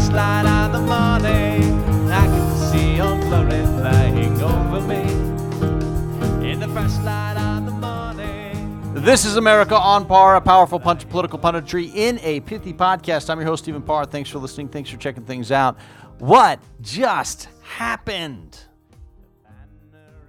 first light of the morning, I can see your glory flying over me. In the first light of the morning. This is America on Par, a powerful punch of political punditry in a pithy podcast. I'm your host, Stephen Parr. Thanks for listening. Thanks for checking things out. What just happened?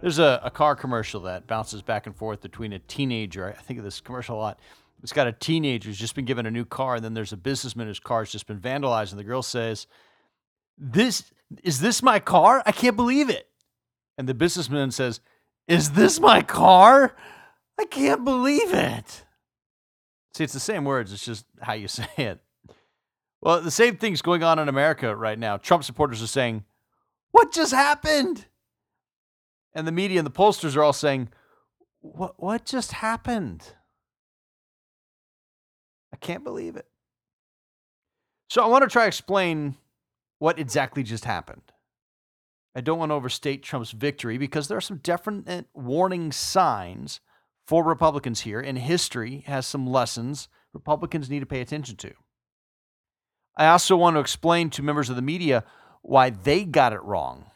There's a car commercial that bounces back and forth between a teenager. I think of this commercial a lot. It's got a teenager who's just been given a new car, and then there's a businessman whose car's just been vandalized, and the girl says, Is this my car? I can't believe it. And the businessman says, is this my car? I can't believe it. See, it's the same words. It's just how you say it. Well, the same thing's going on in America right now. Trump supporters are saying, what just happened? And the media and the pollsters are all saying, what just happened? I can't believe it. So I want to try to explain what exactly just happened. I don't want to overstate Trump's victory because there are some definite warning signs for Republicans here, and history has some lessons Republicans need to pay attention to. I also want to explain to members of the media why they got it wrong.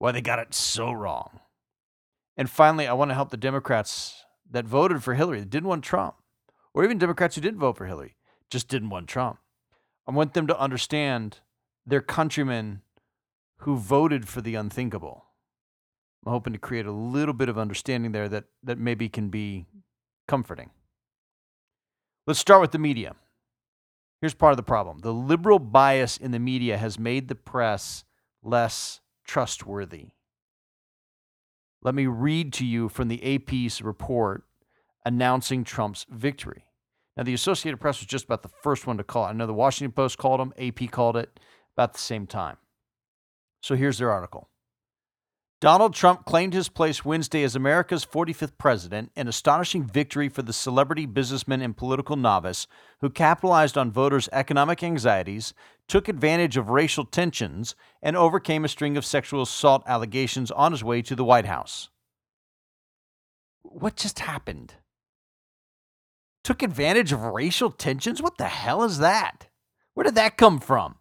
Why they got it so wrong. And finally, I want to help the Democrats that voted for Hillary, that didn't want Trump, or even Democrats who did vote for Hillary, just didn't want Trump. I want them to understand their countrymen who voted for the unthinkable. I'm hoping to create a little bit of understanding there that maybe can be comforting. Let's start with the media. Here's part of the problem. The liberal bias in the media has made the press less trustworthy. Let me read to you from the AP's report announcing Trump's victory. Now, the Associated Press was just about the first one to call it. I know the Washington Post called them, AP called it about the same time. So here's their article. Donald Trump claimed his place Wednesday as America's 45th president, an astonishing victory for the celebrity, businessman, and political novice who capitalized on voters' economic anxieties, took advantage of racial tensions, and overcame a string of sexual assault allegations on his way to the White House. What just happened? Took advantage of racial tensions? What the hell is that? Where did that come from?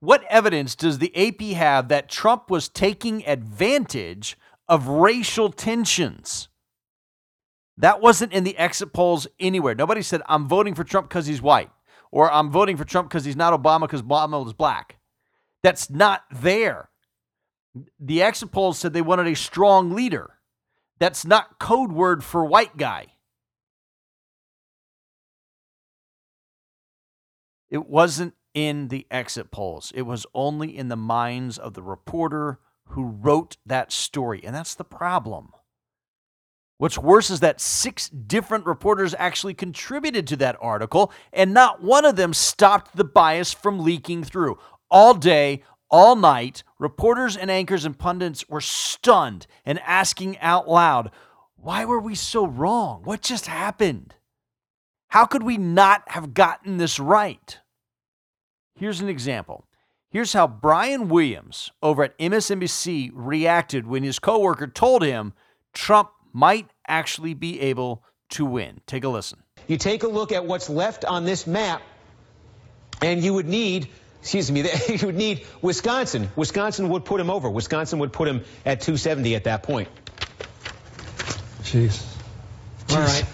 What evidence does the AP have that Trump was taking advantage of racial tensions? That wasn't in the exit polls anywhere. Nobody said, I'm voting for Trump because he's white, or I'm voting for Trump because he's not Obama because Obama was black. That's not there. The exit polls said they wanted a strong leader. That's not code word for white guy. It wasn't in the exit polls. It was only in the minds of the reporter who wrote that story. And that's the problem. What's worse is that 6 different reporters actually contributed to that article, and not one of them stopped the bias from leaking through. All day, all night, reporters and anchors and pundits were stunned and asking out loud, why were we so wrong? What just happened? How could we not have gotten this right? Here's an example. Here's how Brian Williams over at MSNBC reacted when his coworker told him Trump might actually be able to win. Take a listen. You take a look at what's left on this map, and you would need... Excuse me, you would need Wisconsin. Wisconsin would put him over. Wisconsin would put him at 270 at that point. Jeez. All right.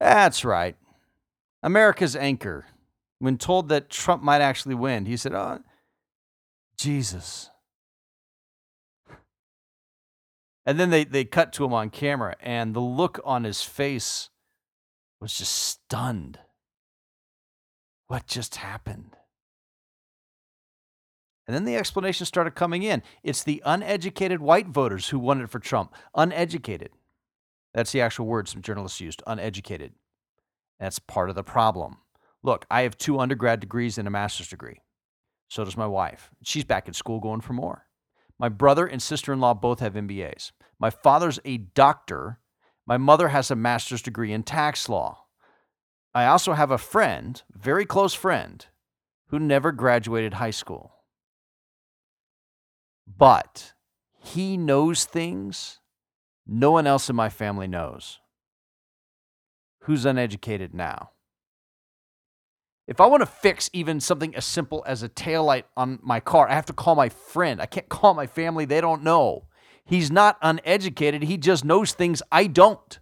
That's right. America's anchor, when told that Trump might actually win, he said, oh, Jesus. And then they cut to him on camera, and the look on his face was just stunned. What just happened? And then the explanations started coming in. It's the uneducated white voters who wanted for Trump. Uneducated. That's the actual word some journalists used, uneducated. That's part of the problem. Look, I have 2 undergrad degrees and a master's degree. So does my wife. She's back at school going for more. My brother and sister-in-law both have MBAs. My father's a doctor. My mother has a master's degree in tax law. I also have a friend, very close friend, who never graduated high school. But he knows things no one else in my family knows. Who's uneducated now? If I want to fix even something as simple as a taillight on my car, I have to call my friend. I can't call my family. They don't know. He's not uneducated. He just knows things I don't.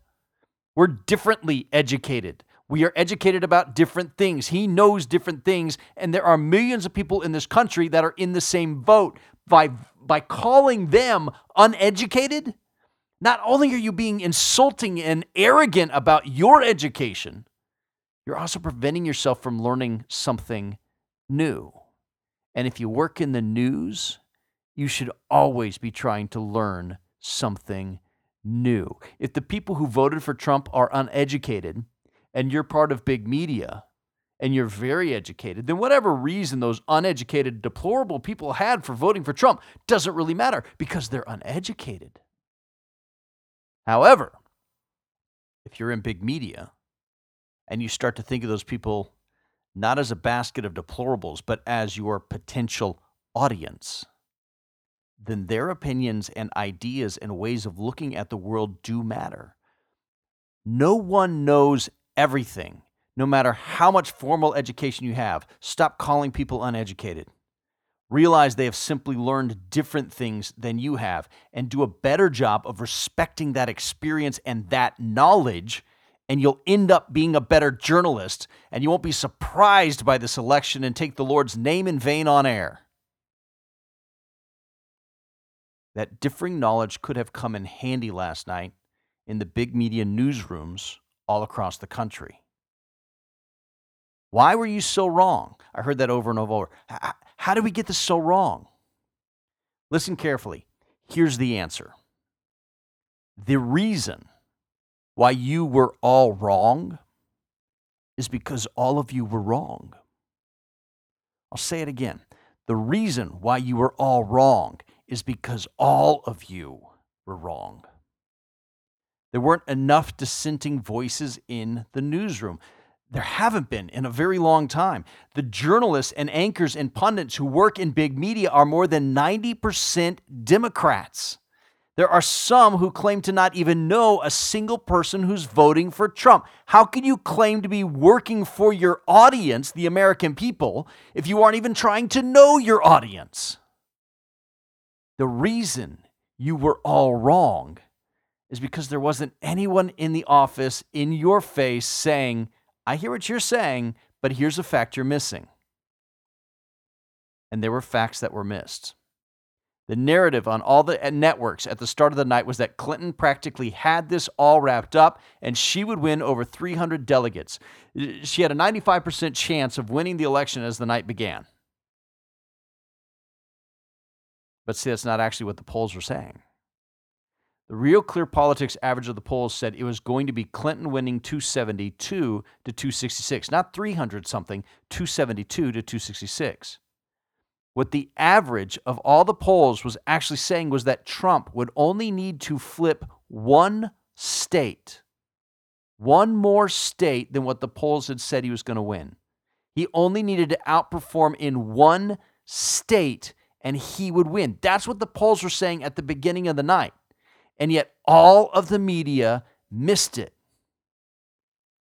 We're differently educated. We are educated about different things. He knows different things. And there are millions of people in this country that are in the same boat. By calling them uneducated, not only are you being insulting and arrogant about your education, you're also preventing yourself from learning something new. And if you work in the news, you should always be trying to learn something new. If the people who voted for Trump are uneducated and you're part of big media and you're very educated, then whatever reason those uneducated, deplorable people had for voting for Trump doesn't really matter because they're uneducated. However, if you're in big media and you start to think of those people not as a basket of deplorables, but as your potential audience, then their opinions and ideas and ways of looking at the world do matter. No one knows everything, no matter how much formal education you have. Stop calling people uneducated. Realize they have simply learned different things than you have, and do a better job of respecting that experience and that knowledge, and you'll end up being a better journalist, and you won't be surprised by this election and take the Lord's name in vain on air. That differing knowledge could have come in handy last night in the big media newsrooms all across the country. Why were you so wrong? I heard that over and over. How did we get this so wrong? Listen carefully. Here's the answer. The reason why you were all wrong is because all of you were wrong. I'll say it again. The reason why you were all wrong is because all of you were wrong. There weren't enough dissenting voices in the newsroom. There haven't been in a very long time. The journalists and anchors and pundits who work in big media are more than 90% Democrats. There are some who claim to not even know a single person who's voting for Trump. How can you claim to be working for your audience, the American people, if you aren't even trying to know your audience? The reason you were all wrong is because there wasn't anyone in the office in your face saying, I hear what you're saying, but here's a fact you're missing. And there were facts that were missed. The narrative on all the networks at the start of the night was that Clinton practically had this all wrapped up and she would win over 300 delegates. She had a 95% chance of winning the election as the night began. But see, that's not actually what the polls were saying. The RealClearPolitics average of the polls said it was going to be Clinton winning 272 to 266, not 300-something, 272 to 266. What the average of all the polls was actually saying was that Trump would only need to flip one more state than what the polls had said he was going to win. He only needed to outperform in one state, and he would win. That's what the polls were saying at the beginning of the night. And yet all of the media missed it.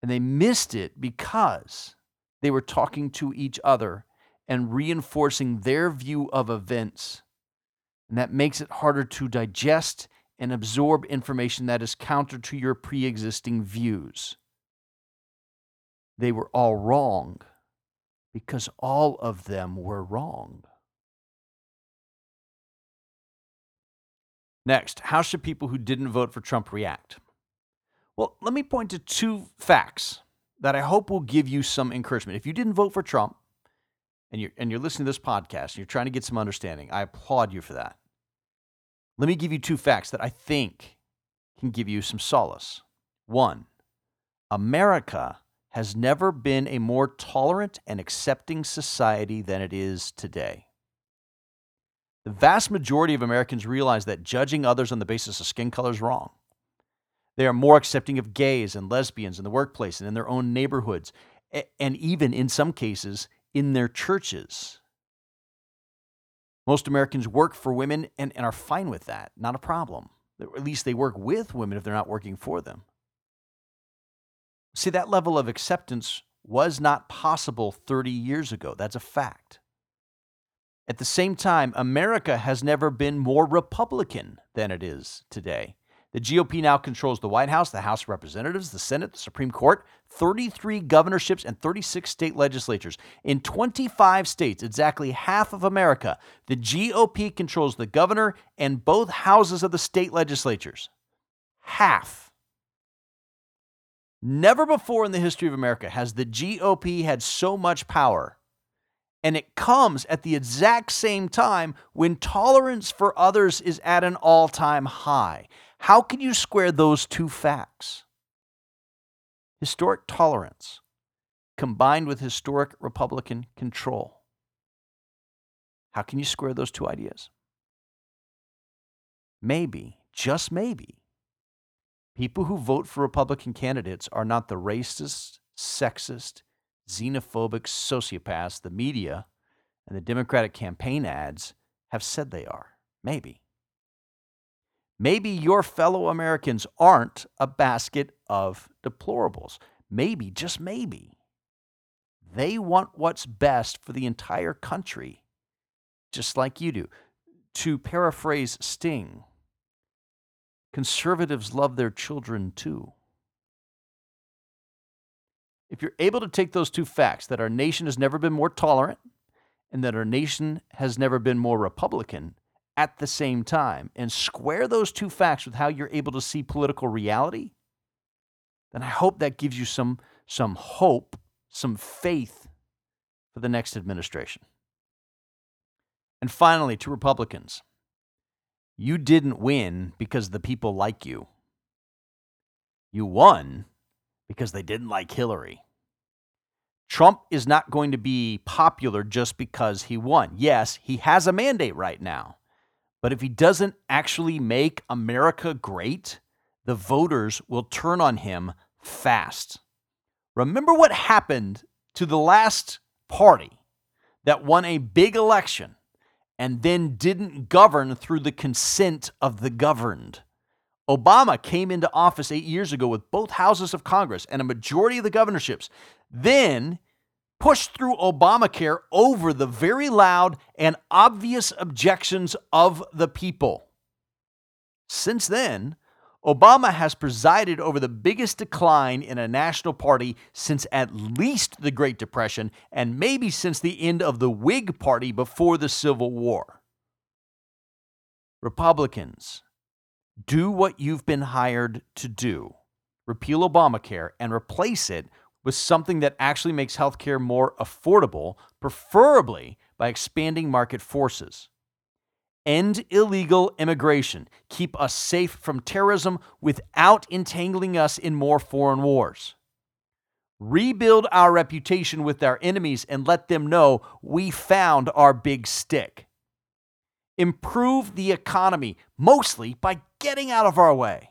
And they missed it because they were talking to each other and reinforcing their view of events. And that makes it harder to digest and absorb information that is counter to your pre-existing views. They were all wrong because all of them were wrong. Next, how should people who didn't vote for Trump react? Well, let me point to two facts that I hope will give you some encouragement. If you didn't vote for Trump and you're listening to this podcast and you're trying to get some understanding, I applaud you for that. Let me give you two facts that I think can give you some solace. One, America has never been a more tolerant and accepting society than it is today. The vast majority of Americans realize that judging others on the basis of skin color is wrong. They are more accepting of gays and lesbians in the workplace and in their own neighborhoods, and even in some cases, in their churches. Most Americans work for women and are fine with that, not a problem. At least they work with women if they're not working for them. See, that level of acceptance was not possible 30 years ago. That's a fact. At the same time, America has never been more Republican than it is today. The GOP now controls the White House, the House of Representatives, the Senate, the Supreme Court, 33 governorships, and 36 state legislatures. In 25 states, exactly half of America, the GOP controls the governor and both houses of the state legislatures. Half. Never before in the history of America has the GOP had so much power. And it comes at the exact same time when tolerance for others is at an all-time high. How can you square those two facts? Historic tolerance combined with historic Republican control. How can you square those two ideas? Maybe, just maybe, people who vote for Republican candidates are not the racist, sexist, xenophobic sociopaths the media and the Democratic campaign ads have said they are. Maybe. Maybe your fellow Americans aren't a basket of deplorables. Maybe, just maybe, they want what's best for the entire country, just like you do. To paraphrase Sting, conservatives love their children too. If you're able to take those two facts, that our nation has never been more tolerant and that our nation has never been more Republican, at the same time, and square those two facts with how you're able to see political reality, then I hope that gives you some hope, some faith for the next administration. And finally, to Republicans, you didn't win because the people like you. You won because they didn't like Hillary. Trump is not going to be popular just because he won. Yes, he has a mandate right now. But if he doesn't actually make America great, the voters will turn on him fast. Remember what happened to the last party that won a big election and then didn't govern through the consent of the governed. Obama came into office 8 years ago with both houses of Congress and a majority of the governorships. Then pushed through Obamacare over the very loud and obvious objections of the people. Since then, Obama has presided over the biggest decline in a national party since at least the Great Depression and maybe since the end of the Whig Party before the Civil War. Republicans, do what you've been hired to do. Repeal Obamacare and replace it with something that actually makes healthcare more affordable, preferably by expanding market forces. End illegal immigration. Keep us safe from terrorism without entangling us in more foreign wars. Rebuild our reputation with our enemies and let them know we found our big stick. Improve the economy, mostly by getting out of our way.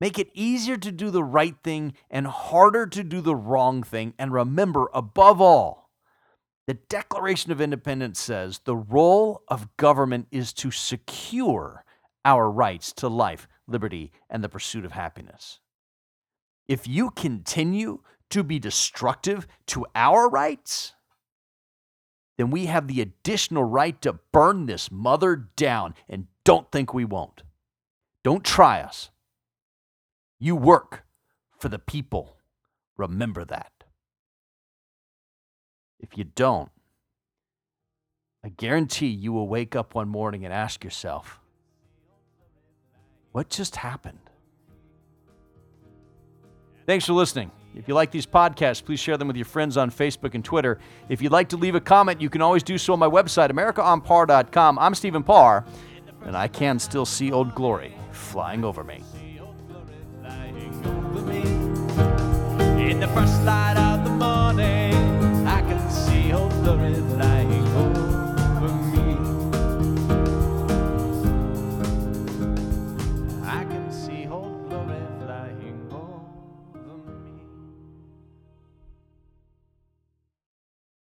Make it easier to do the right thing and harder to do the wrong thing. And remember, above all, the Declaration of Independence says the role of government is to secure our rights to life, liberty, and the pursuit of happiness. If you continue to be destructive to our rights, then we have the additional right to burn this mother down, and don't think we won't. Don't try us. You work for the people. Remember that. If you don't, I guarantee you will wake up one morning and ask yourself, what just happened? Thanks for listening. If you like these podcasts, please share them with your friends on Facebook and Twitter. If you'd like to leave a comment, you can always do so on my website, AmericaOnpar.com. I'm Stephen Parr, and I can still see Old Glory flying over me. In the first light of the morning, I can see hope blurring.